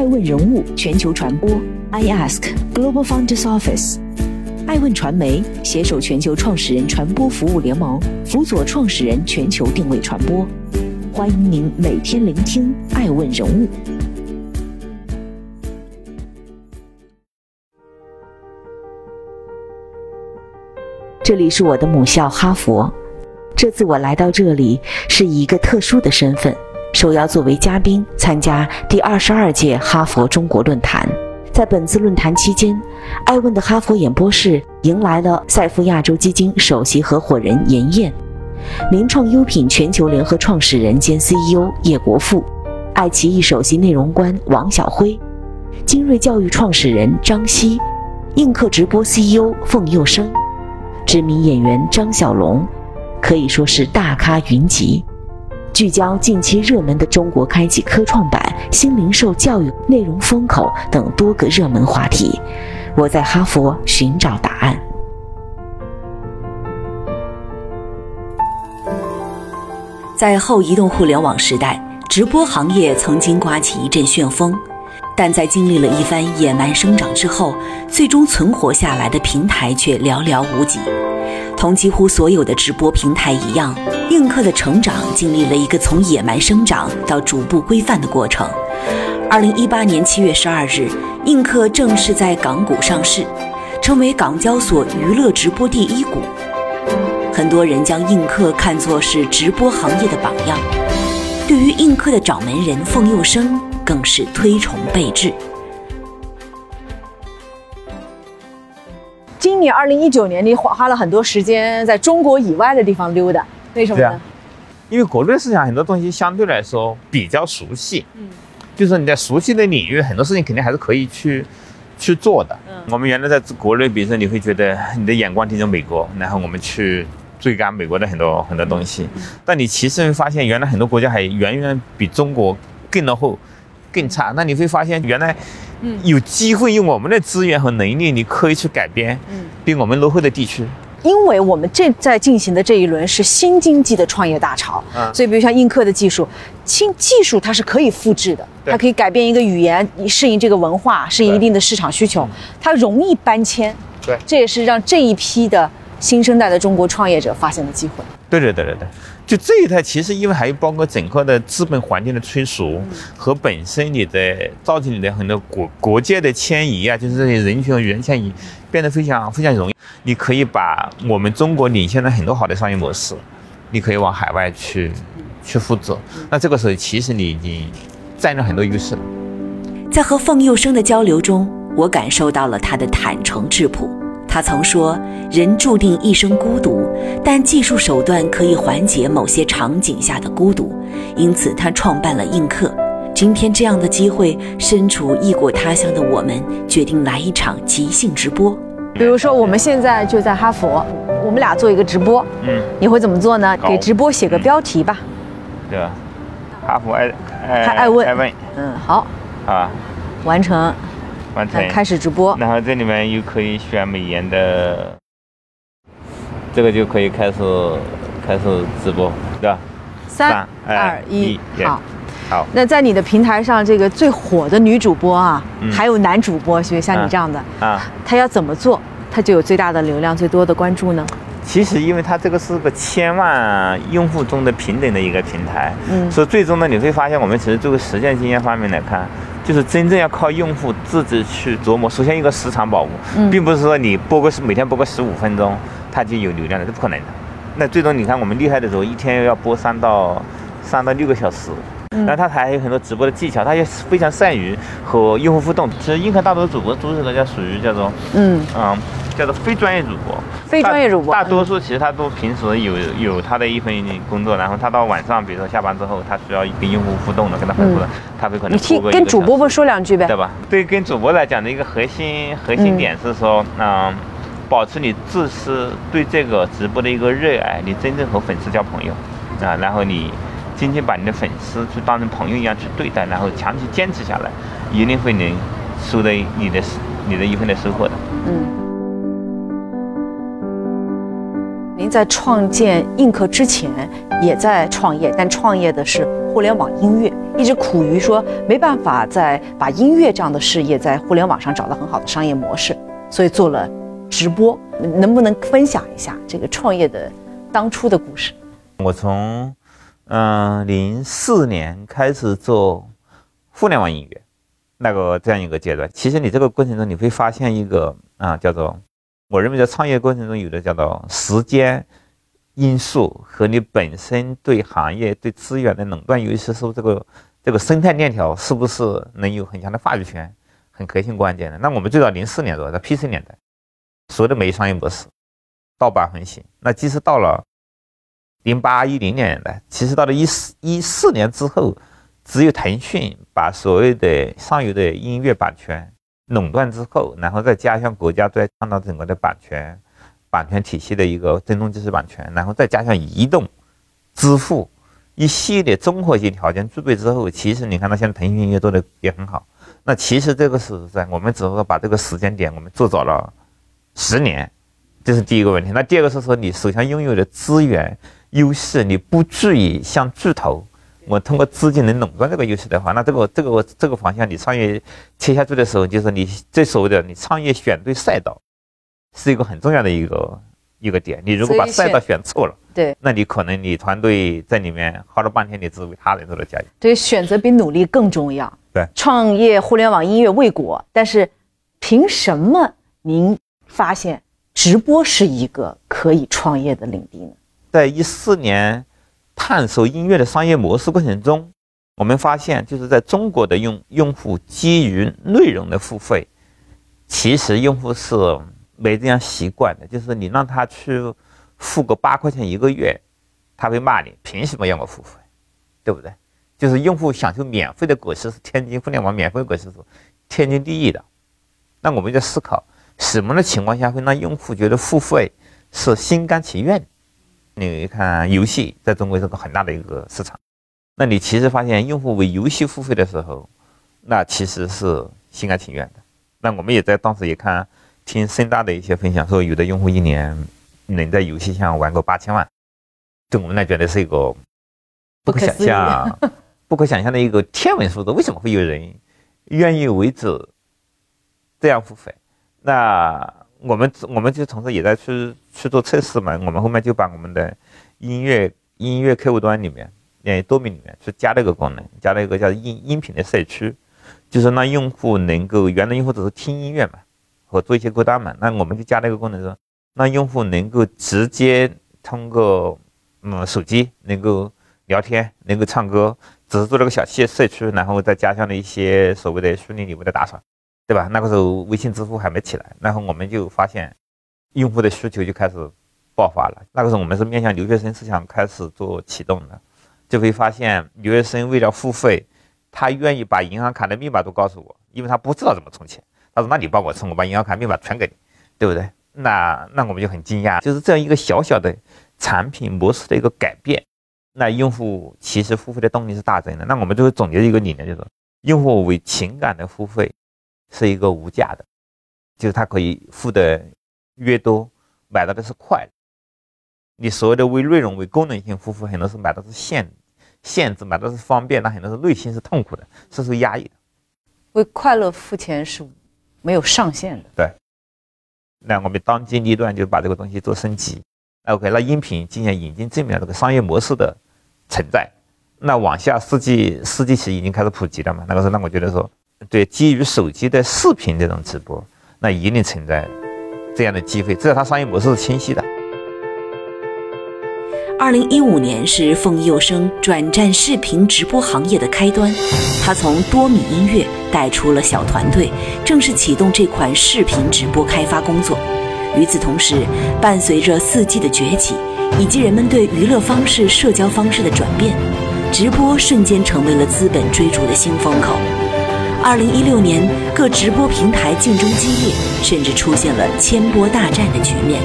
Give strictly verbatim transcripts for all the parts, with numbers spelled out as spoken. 爱问人物全球传播 iAsk Global Founders Office。 爱问传媒携手全球创始人传播服务联盟，辅佐创始人全球定位传播。欢迎您每天聆听爱问人物。这里是我的母校哈佛。这次我来到这里是以一个特殊的身份，受邀作为嘉宾参加第二十二届哈佛中国论坛。在本次论坛期间，爱问的哈佛演播室迎来了赛富亚洲基金首席合伙人严燕、名创优品全球联合创始人兼 C E O 叶国富、爱奇艺首席内容官王晓辉、精锐教育创始人张希、映客直播 C E O 凤佑生、知名演员张小龙，可以说是大咖云集。聚焦近期热门的中国开启科创板、新零售、教育、内容风口等多个热门话题，我在哈佛寻找答案。在后移动互联网时代，直播行业曾经刮起一阵旋风，但在经历了一番野蛮生长之后，最终存活下来的平台却寥寥无几。同几乎所有的直播平台一样，映客的成长经历了一个从野蛮生长到逐步规范的过程。二零一八年七月十二日，映客正式在港股上市，成为港交所娱乐直播第一股。很多人将映客看作是直播行业的榜样，对于映客的掌门人凤佑生更是推崇备至。今年二零一九年，你花了很多时间在中国以外的地方溜达，为什么呢？啊、因为国内市场很多东西相对来说比较熟悉，嗯，就是你在熟悉的领域，很多事情肯定还是可以去去做的。嗯，我们原来在国内，比如说你会觉得你的眼光盯着美国，然后我们去追赶美国的很多很多东西，嗯、但你其实会发现，原来很多国家还远远比中国更落后、更差。那你会发现，原来。 有机会用我们的资源和能力，你可以去改变，嗯，比我们落后的地区。因为我们这在进行的这一轮是新经济的创业大潮，嗯、所以比如像映客的技术，新技术它是可以复制的，它可以改变一个语言，适应这个文化，适应一定的市场需求，它容易搬迁。对，这也是让这一批的新生代的中国创业者发现的机会。对对对对对。 就这一代，其实因为还包括整个的资本环境的催熟和本身你的造成你的很多国国界的迁移啊，就是这些人群和语言迁移变得非常非常容易。你可以把我们中国领先的很多好的商业模式，你可以往海外去去复制。那这个时候，其实你你占了很多优势。在和凤佑生的交流中，我感受到了他的坦诚质朴。 他曾说：“人注定一生孤独，但技术手段可以缓解某些场景下的孤独。”因此，他创办了映客。今天这样的机会，身处异国他乡的我们，决定来一场即兴直播。比如说，我们现在就在哈佛，我们俩做一个直播。嗯，你会怎么做呢？给直播写个标题吧。对吧？哈佛爱爱爱问爱问。嗯，好。啊，完成。 完成，开始直播，然后这里面又可以选美颜的，这个就可以开始开始直播，对吧？三二一，好，好。那在你的平台上，这个最火的女主播啊，嗯、还有男主播，就像你这样的啊，他、啊、要怎么做，他就有最大的流量、最多的关注呢？其实，因为它这个是个千万用户中的平等的一个平台，嗯，所以最终呢，你会发现，我们其实作为实践经验方面来看。 就是真正要靠用户自己去琢磨。首先，一个时长保护，并不是说你播个每天播个十五分钟，它就有流量的，这不可能的。那最终你看，我们厉害的时候，一天要播三到三到六个小时。然后它还有很多直播的技巧，它也非常善于和用户互动。其实，映客大多数主播都是叫属于叫做嗯嗯叫做非专业主播。非专业主播，大多数其实他都平时有有他的一份工作，然后他到晚上，比如说下班之后，他需要跟用户互动的，跟他回复的。 他会可能你跟主播不说两句呗，对吧？对，跟主播来讲的一个核心核心点是说，嗯，保持你自私对这个直播的一个热爱，你真正和粉丝交朋友啊，然后你真正把你的粉丝就当成朋友一样去对待，然后长期坚持下来，一定会能收到你的你的一份的收获的。嗯。您在创建映客之前也在创业，但创业的是。互联网音乐，一直苦于说没办法在把音乐这样的事业在互联网上找到很好的商业模式，所以做了直播。能不能分享一下这个创业的当初的故事？我从嗯零四年开始做互联网音乐，那个这样一个阶段。其实你这个过程中你会发现一个啊、呃、叫做，我认为在创业过程中有的叫做时间因素和你本身对行业对资源的垄断优势，是不是这个这个生态链条是不是能有很强的话语权，很核心关键的。那我们最早零四年左右，在 P C 年代，所有的美商业模式盗版横行。那即使到了零八一零年代，其实到了一四一四年之后，只有腾讯把所谓的上游的音乐版权垄断之后，然后再加上国家对创造整个的版权版权体系的一个真空知识版权，然后再加上移动支付一系列综合性条件具备之后，其实你看到现在腾讯音乐做的也很好。那其实这个是在我们只是说把这个时间点我们做早了十年，这是第一个问题。那第二个是说你手上拥有的资源优势，你不至于像巨头我通过资金能垄断这个优势的话，那这个这个这个方向你创业切下去的时候，就是你这所谓的你创业选对赛道，是一个很重要的一个一个点。你如果把赛道选错了，对，那你可能你团队在里面耗了半天，你只为他人做了加油。对，选择比努力更重要。对，创业互联网音乐未果，但是凭什么您发现直播是一个可以创业的领地呢？在一四年。探索音乐的商业模式过程中，我们发现就是在中国的用用户基于内容的付费，其实用户是没这样习惯的，就是你让他去付个八块钱一个月，他会骂你凭什么要我付费，对不对？就是用户享受免费的果实是天津互联网免费果实是天经地义的。那我们在思考什么的情况下会让用户觉得付费是心甘情愿的。你看游戏在中国是个很大的一个市场，那你其实发现用户为游戏付费的时候，那其实是心甘情愿的。那我们也在当时也看听深大的一些分享，说有的用户一年能在游戏上玩个八千万，对我们来觉得是一个不可想象、不可想象的一个天文数字。为什么会有人愿意为此这样付费？那我们我们就同时也在去去做测试嘛，我们后面就把我们的音乐音乐客户端里面，呃，多米里面去加了一个功能，加了一个叫音音频的社区，就是让用户能够，原来用户只是听音乐嘛，和做一些歌单嘛，那我们就加了一个功能说，让用户能够直接通过嗯手机能够聊天，能够唱歌，只是做了个小系社区，然后再加上了一些所谓的虚拟礼物的打赏。对吧？那个时候微信支付还没起来，然后我们就发现，用户的需求就开始爆发了。那个时候我们是面向留学生市场开始做启动的，就会发现留学生为了付费，他愿意把银行卡的密码都告诉我，因为他不知道怎么充钱。他说：“那你帮我充，我把银行卡密码传给你，对不对？”那那我们就很惊讶，就是这样一个小小的产品模式的一个改变，那用户其实付费的动力是大增的。那我们就会总结一个理念，就是用户为情感的付费。是一个无价的，就是他可以付的越多，买到的是快乐。你所谓的为内容、为功能性付费，很多是买到是限限制，买到是方便，那很多是内心是痛苦的，是受压抑的。为快乐付钱是没有上限的。对，那我们当机立断就把这个东西做升级。OK， 那音频今年已经证明了这个商业模式的存在。那往下四 G 四 G 其实已经开始普及了嘛？那个时候，那我觉得说。对，基于手机的视频这种直播，那一定存在这样的机会，只要它商业模式是清晰的。二零一五年是凤佑生转战视频直播行业的开端，他从多米音乐带出了小团队，正式启动这款视频直播开发工作。与此同时，伴随着四 G 的崛起以及人们对娱乐方式、社交方式的转变，直播瞬间成为了资本追逐的新风口。二零一六年，各直播平台竞争激烈，甚至出现了千波大战的局面。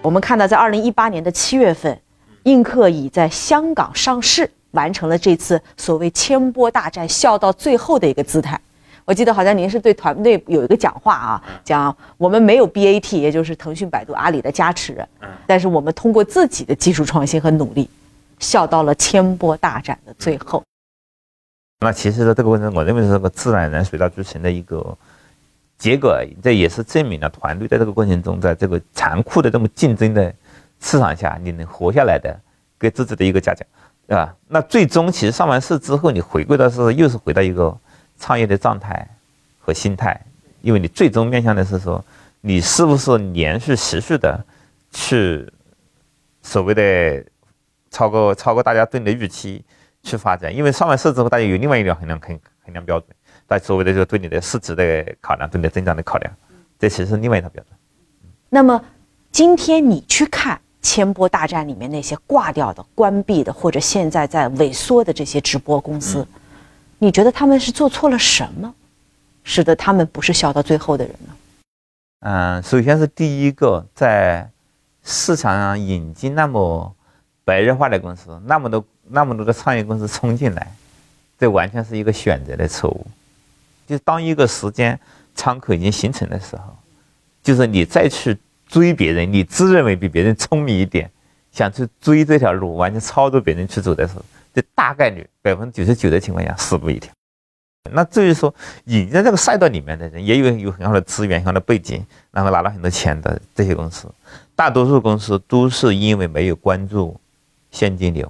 我们看到，在二零一八年的七月份，映客已在香港上市，完成了这次所谓千波大战笑到最后的一个姿态。我记得好像您是对团队有一个讲话啊，讲我们没有 B A T， 也就是腾讯、百度、阿里的加持，但是我们通过自己的技术创新和努力，笑到了千波大展的最后。那其实这个问题，我认为是个自然而然水到渠成的一个结果，这也是证明了团队在这个过程中，在这个残酷的这么竞争的市场下，你能活下来的，给自己的一个嘉奖。啊，那最终其实上完市之后，你回归的是又是回到一个创业的状态和心态，因为你最终面向的是说，你是不是连续持续的去所谓的超过超过大家对你的预期去发展，因为上完市之后，大家有另外一个衡量衡衡量标准，但所谓的就是对你的市值的考量，对你的增长的考量，这其实是另外一套标准。那么今天你去看千波大战里面那些挂掉的、关闭的，或者现在在萎缩的这些直播公司，嗯、你觉得他们是做错了什么，使得他们不是笑到最后的人呢？嗯，首先是第一个，在市场上引进那么白热化的公司，那么多那么多的创业公司冲进来，这完全是一个选择的错误。就是当一个时间窗口已经形成的时候，就是你再去追别人，你自认为比别人聪明一点，想去追这条路，完全超着别人去走的时候，这大概率百分之九十九的情况下死路一条。那至于说引进这个赛道里面的人，也有有很好的资源、很好的背景，然后拿到很多钱的这些公司，大多数公司都是因为没有关注现金流，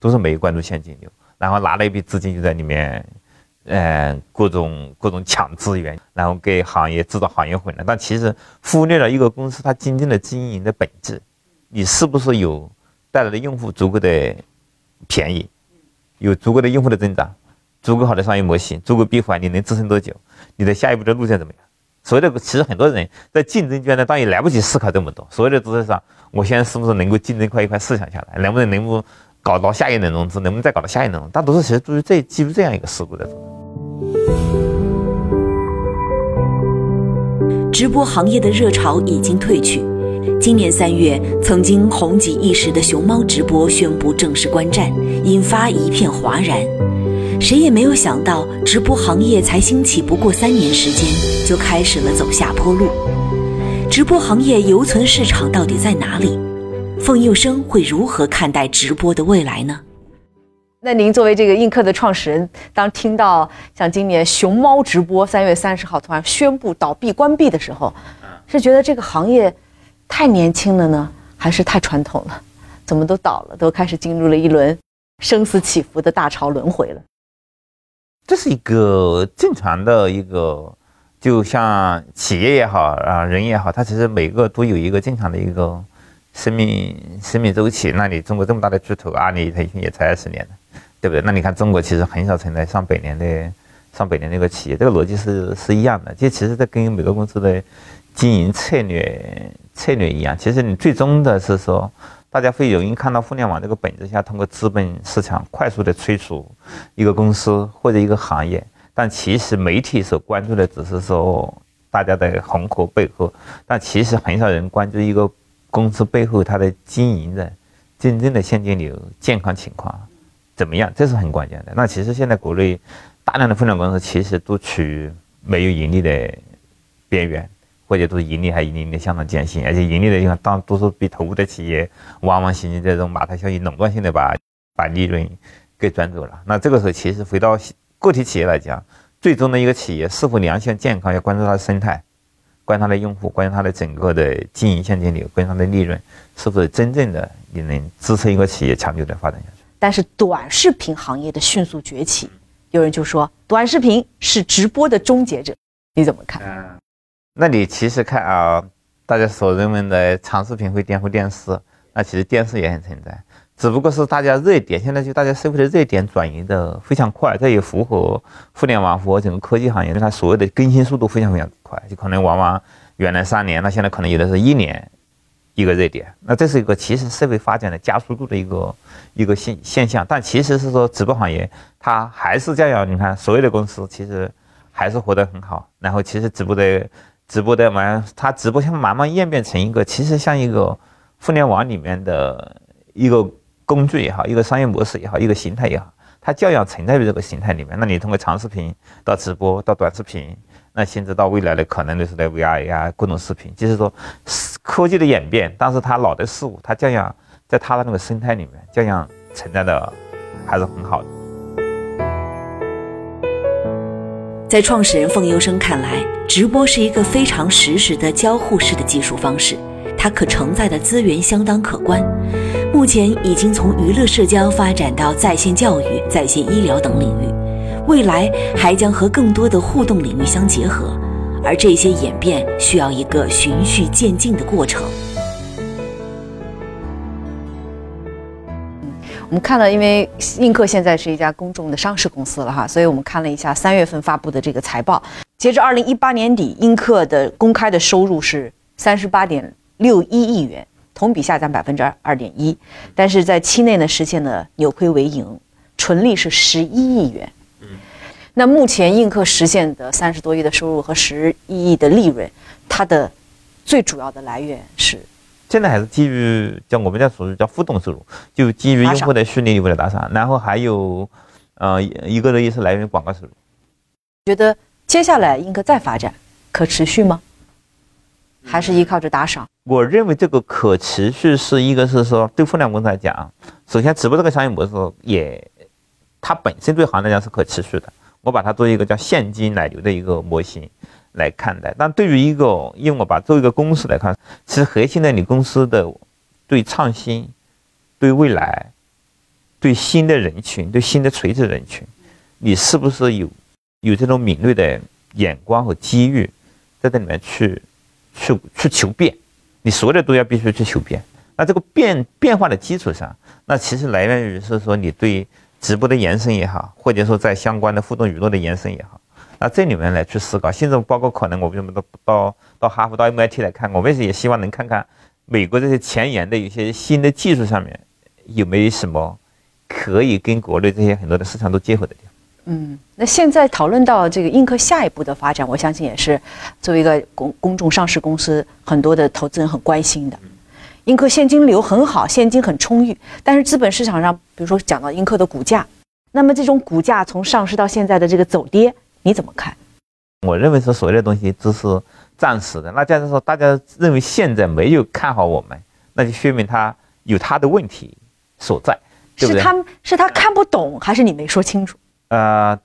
都是没有关注现金流，然后拿了一笔资金就在里面。嗯，各种各种抢资源，然后给行业制造行业混乱，但其实忽略了一个公司它真正的经营的本质，你是不是有带来的用户足够的便宜，有足够的用户的增长，足够好的商业模型，足够闭环，你能支撑多久，你的下一步的路线怎么样？所谓的其实很多人在竞争圈呢，当然来不及思考这么多，所谓的知识上，我现在是不是能够竞争快一块市场下来，能不能能不能搞到下一轮融资，能不能再搞到下一轮融资？大多数其实都是这基于这样一个思路在做。直播行业的热潮已经退去，今年三月，曾经红极一时的熊猫直播宣布正式观战，引发一片哗然。谁也没有想到，直播行业才兴起不过三年时间，就开始了走下坡路。直播行业游存市场到底在哪里？凤佑生会如何看待直播的未来呢？那您作为这个映客的创始人，当听到像今年熊猫直播三月三十号突然宣布倒闭关闭的时候，是觉得这个行业太年轻了呢，还是太传统了？怎么都倒了，都开始进入了一轮生死起伏的大潮轮回了？这是一个正常的一个，就像企业也好啊，人也好，它其实每个都有一个正常的一个生命生命周期。那你中国这么大的巨头，阿里、腾讯也才二十年了。对不对？那你看中国其实很少存在上百年的上百年那个企业，这个逻辑是是一样的。这其实这跟每个公司的经营策略策略一样。其实你最终的是说，大家会容易看到互联网这个本质下，通过资本市场快速的催熟一个公司或者一个行业，但其实媒体所关注的只是说大家的红火背后，但其实很少人关注一个公司背后它的经营的真正的现金流、健康情况。怎么样？这是很关键的。那其实现在国内大量的互联网公司其实都处于没有盈利的边缘，或者都盈利还盈利的相当艰辛，而且盈利的地方大多数被投的企业往往形成这种马太效应，垄断性的把把利润给转走了。那这个时候其实回到个体企业来讲，最终的一个企业是否良性健康，要关注它的生态，关注它的用户，关注它的整个的经营现金流，关注它的利润是不是真正的也能支撑一个企业长久的发展下去。但是短视频行业的迅速崛起，有人就说短视频是直播的终结者，你怎么看？嗯，那你其实看啊，大家所认为的长视频会颠覆电视，那其实电视也很存在，只不过是大家热点，现在就大家社会的热点转移的非常快，这也符合互联网，符合整个科技行业，它所谓的更新速度非常非常快，就可能往往原来三年，那现在可能有的是一年。一个热点，那这是一个其实社会发展的加速度的一个一个现现象，但其实是说直播行业它还是这样，你看所有的公司其实还是活得很好，然后其实直播的直播的嘛，它直播像慢慢演变成一个其实像一个互联网里面的一个工具也好，一个商业模式也好，一个形态也好，它教养存在于这个形态里面。那你通过长视频到直播到短视频，那甚至到未来的可能就是在 V R 啊各种视频，就是说科技的演变，但是它老的事物，它教养在它的那个生态里面教养存在的还是很好的。在创始人凤优生看来，直播是一个非常实时的交互式的技术方式，它可承载的资源相当可观。目前已经从娱乐社交发展到在线教育、在线医疗等领域，未来还将和更多的互动领域相结合，而这些演变需要一个循序渐进的过程。我们看了，因为映客现在是一家公众的上市公司了哈，所以我们看了一下三月份发布的这个财报。截至二零一八年底，映客的公开的收入是三十八点六一亿元，同比下降百分之二点一，但是在期内呢实现了扭亏为盈，纯利是十一亿元。嗯，那目前映客实现的三十多亿的收入和十一亿的利润，它的最主要的来源是。现在还是基于叫我们叫属于叫互动收入，就基于用户的训练、用户的打赏，然后还有，呃，一个的也是来源于广告收入。觉得接下来映客再发展可持续吗？还是依靠着打赏？我认为这个可持续是一个是说对互联网公司来讲，首先直播这个商业模式也，它本身对行业来讲是可持续的。我把它做一个叫现金奶流的一个模型。来看待，但对于一个，因为我把作为一个公司来看，其实核心的你公司的对创新、对未来、对新的人群、对新的垂直人群，你是不是有有这种敏锐的眼光和机遇，在这里面去去去求变？你所有的都要必须去求变。那这个变变化的基础上，那其实来源于是说你对直播的延伸也好，或者说在相关的互动娱乐的延伸也好。那这里面来去思考，甚至包括可能我们到到到哈佛、到 M I T 来看，我们也希望能看看美国这些前沿的一些新的技术上面有没有什么可以跟国内这些很多的市场都结合的地方。嗯，那现在讨论到这个映客下一步的发展，我相信也是作为一个公公众上市公司，很多的投资人很关心的。映客现金流很好，现金很充裕，但是资本市场上，比如说讲到映客的股价，那么这种股价从上市到现在的这个走跌。你怎么看？我认为说所有的东西都是暂时的。那假如说大家认为现在没有看好我们，那就说明他有他的问题所在，对不对？是他是他看不懂，还是你没说清楚？呃，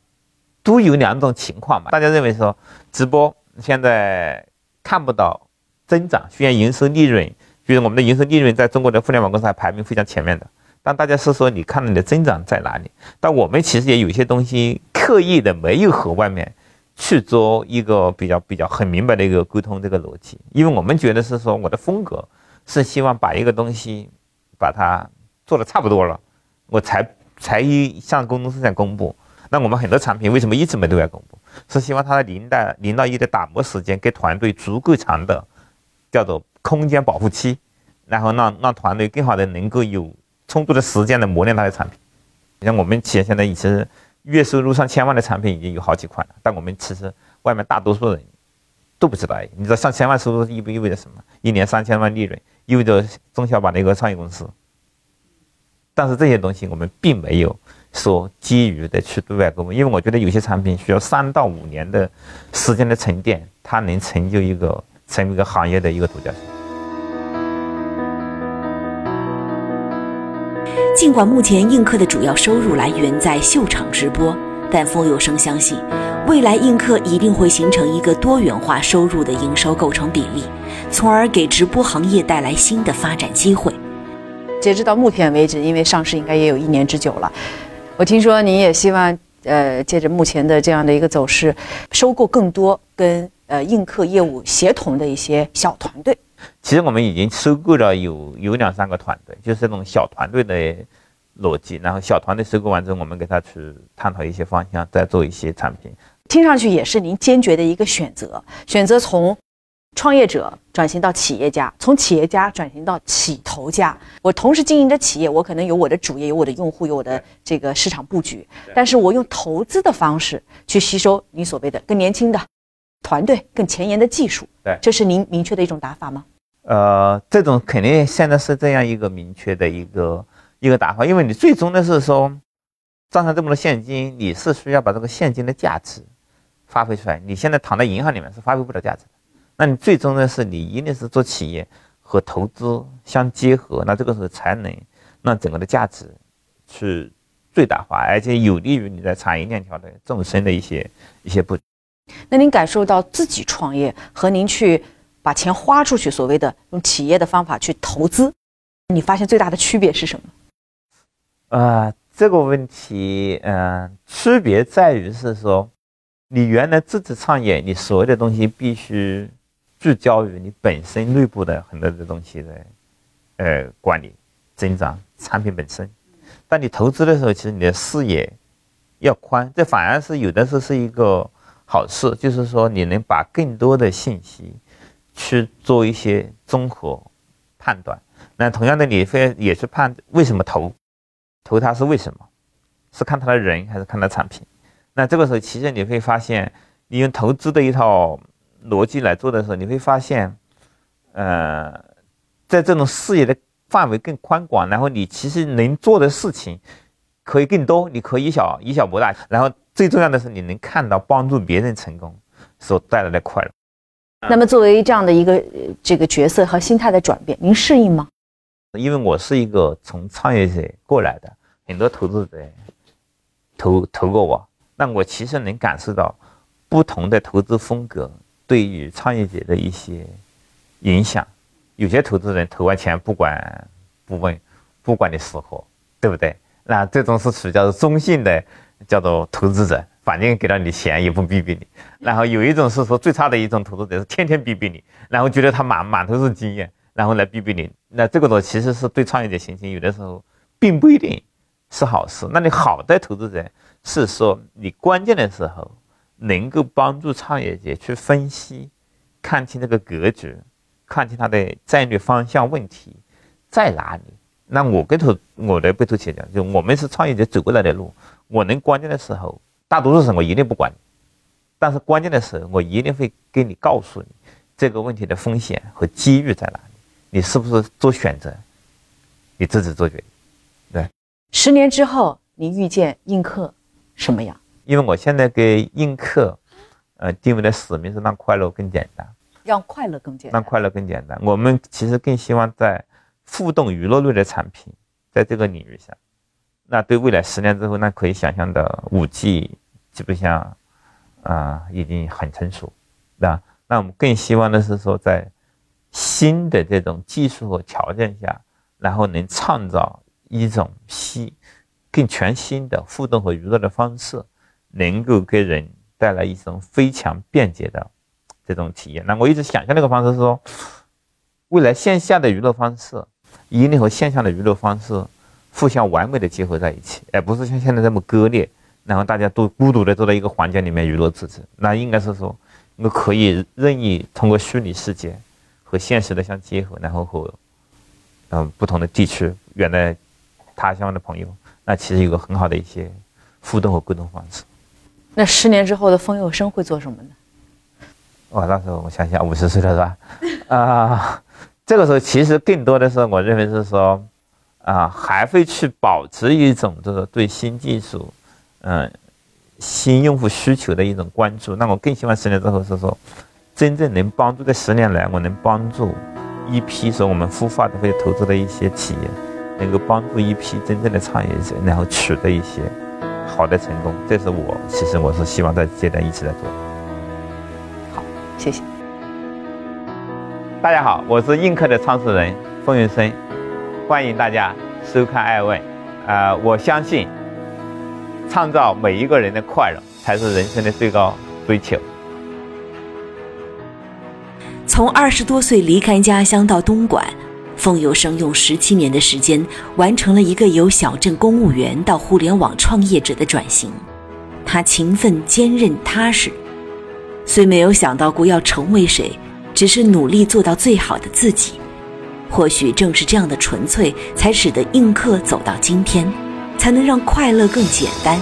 都有两种情况嘛。大家认为说直播现在看不到增长，虽然营收利润，就是我们的营收利润在中国的互联网公司还排名非常前面的。但大家是说，你看到你的增长在哪里？但我们其实也有一些东西刻意的没有和外面去做一个比较比较很明白的一个沟通这个逻辑，因为我们觉得是说我的风格是希望把一个东西把它做的差不多了，我才才向公司上公布。那我们很多产品为什么一直没对外公布？是希望它的零到零到一的打磨时间给团队足够长的叫做空间保护期，然后让让团队更好的能够有。充足的时间来磨练它的产品，像我们企业现在已经月收入上千万的产品已经有好几款了，但我们其实外面大多数人都不知道。你知道上千万收入意不意味着什么？一年三千万利润，意味着中小板的一个创业公司。但是这些东西我们并没有说基于的去对外公布，因为我觉得有些产品需要三到五年的时间的沉淀，它能成就一个成为一个行业的一个独角兽。尽管目前映客的主要收入来源在秀场直播，但凤优生相信，未来映客一定会形成一个多元化收入的营收构成比例，从而给直播行业带来新的发展机会。截至到目前为止，因为上市应该也有一年之久了，我听说您也希望，呃，借着目前的这样的一个走势，收购更多跟呃映客业务协同的一些小团队。其实我们已经收购了有有两三个团队，就是这种小团队的逻辑。然后小团队收购完之后，我们给他去探讨一些方向，再做一些产品。听上去也是您坚决的一个选择，选择从创业者转型到企业家，从企业家转型到起投家。我同时经营着企业，我可能有我的主业，有我的用户，有我的这个市场布局，但是我用投资的方式去吸收你所谓的更年轻的团队、更前沿的技术。对，这是您明确的一种打法吗？呃，这种肯定现在是这样一个明确的一个一个打法，因为你最终的是说，账上这么多现金，你是需要把这个现金的价值发挥出来。你现在躺在银行里面是发挥不了价值的，那你最终呢是你一定是做企业和投资相结合，那这个时候才能让整个的价值去最大化，而且有利于你在产业链条的纵深的一些一些布局。那您感受到自己创业和您去把钱花出去，所谓的用企业的方法去投资，你发现最大的区别是什么？呃。这个问题，嗯、呃，区别在于是说，你原来自己创业，你所有的东西必须聚焦于你本身内部的很多的东西的，呃，管理、增长、产品本身。但你投资的时候，其实你的视野要宽，这反而是有的时候是一个好事，就是说你能把更多的信息去做一些综合判断。那同样的，你会也去判为什么投。投它是为什么？是看它的人还是看它产品？那这个时候，其实你会发现，你用投资的一套逻辑来做的时候，你会发现，呃，在这种视野的范围更宽广，然后你其实能做的事情可以更多，你可以以小以小博大，然后最重要的是你能看到帮助别人成功所带来的快乐。那么，作为这样的一个这个角色和心态的转变，您适应吗？因为我是一个从创业者过来的，很多投资者投投过我，那我其实能感受到不同的投资风格对于创业者的一些影响。有些投资人投完钱不管不问，不管你死活，对不对？那这种是属于叫做中性的，叫做投资者，反正给到你钱也不逼逼你。然后有一种是说最差的一种投资者是天天逼逼你，然后觉得他满满头是经验。然后来逼逼你，那这个呢，其实是对创业者行情有的时候并不一定是好事。那你好的投资者是说，你关键的时候能够帮助创业者去分析，看清这个格局，看清他的战略方向问题在哪里。那我跟投我的被投企业讲，就我们是创业者走过来的路，我能关键的时候，大多数时候我一定不管你，但是关键的时候我一定会跟你告诉你这个问题的风险和机遇在哪里。你是不是做选择？你自己做决定。对，十年之后，您遇见映客什么样？因为我现在给映客，呃，定位的使命是让快乐更简单，让快乐更简单，让快乐更简单。我们其实更希望在互动娱乐类的产品，在这个领域下，那对未来十年之后，那可以想象的五 G 基本上啊、呃、已经很成熟，那那我们更希望的是说在新的这种技术和条件下，然后能创造一种新、更全新的互动和娱乐的方式，能够给人带来一种非常便捷的这种体验。那我一直想象那个方式是说，未来线下的娱乐方式一定和线上的娱乐方式互相完美的结合在一起，而不是像现在这么割裂，然后大家都孤独的坐在一个环境里面娱乐自己。那应该是说，我可以任意通过虚拟世界和现实的相结合，然后和嗯不同的地区、远在他乡的朋友，那其实有个很好的一些互动和沟通方式。那十年之后的风佑生会做什么呢？哇，那时候我想想，五十岁了是吧？啊、呃，这个时候其实更多的是我认为是说，啊、呃，还会去保持一种这个对新技术、嗯、呃、新用户需求的一种关注。那我更希望十年之后是说，真正能帮助这十年来，我能帮助一批说我们孵化的或者投资的一些企业，能够帮助一批真正的创业者，然后取得一些好的成功。这是我其实我是希望在这段一起来做。好，谢谢。大家好，我是映客的创始人风佑生，欢迎大家收看爱问。啊、呃，我相信，创造每一个人的快乐才是人生的最高追求。从二十多岁离开家乡到东莞，风佑生用十七年的时间完成了一个由小镇公务员到互联网创业者的转型。他勤奋、坚韧、踏实，虽没有想到过要成为谁，只是努力做到最好的自己。或许正是这样的纯粹，才使得映客走到今天，才能让快乐更简单，